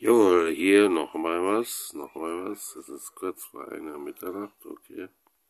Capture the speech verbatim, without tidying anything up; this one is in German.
Jawohl, hier nochmal was, nochmal was. Es ist kurz vor einer Mitternacht, okay.